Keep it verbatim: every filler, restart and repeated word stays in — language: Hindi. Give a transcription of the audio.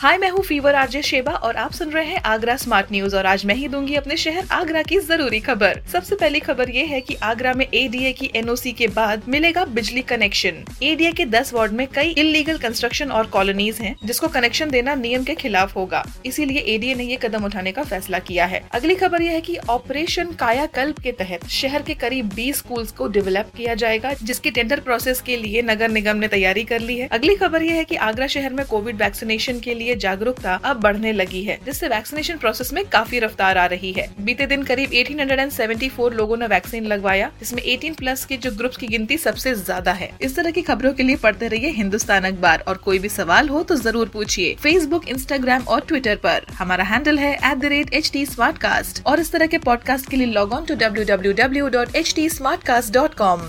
हाय, मैं हूँ फीवर आरजे शेबा और आप सुन रहे हैं आगरा स्मार्ट न्यूज और आज मैं ही दूंगी अपने शहर आगरा की जरूरी खबर। सबसे पहली खबर ये है कि आगरा में एडीए की एनओसी के बाद मिलेगा बिजली कनेक्शन। एडीए के दस वार्ड में कई इल्लीगल कंस्ट्रक्शन और कॉलोनीज हैं जिसको कनेक्शन देना नियम के खिलाफ होगा, इसीलिए एडीए ने ये कदम उठाने का फैसला किया है। अगली खबर ये है कि ऑपरेशन कायाकल्प के तहत शहर के करीब बीस स्कूल्स को डेवलप किया जाएगा, जिसकी टेंडर प्रोसेस के लिए नगर निगम ने तैयारी कर ली है। अगली खबर ये है कि आगरा शहर में कोविड वैक्सीनेशन के लिए जागरूकता अब बढ़ने लगी है, जिससे वैक्सीनेशन प्रोसेस में काफी रफ्तार आ रही है। बीते दिन करीब अठारह सौ चौहत्तर लोगों ने वैक्सीन लगवाया, जिसमें अठारह प्लस के जो ग्रुप्स की गिनती सबसे ज्यादा है। इस तरह की खबरों के लिए पढ़ते रहिए हिंदुस्तान अखबार और कोई भी सवाल हो तो जरूर पूछिए। फेसबुक, इंस्टाग्राम और ट्विटर पर हमारा हैंडल है at the rate H T Smartcast और इस तरह के पॉडकास्ट के लिए log on to W W W dot H T Smartcast dot com.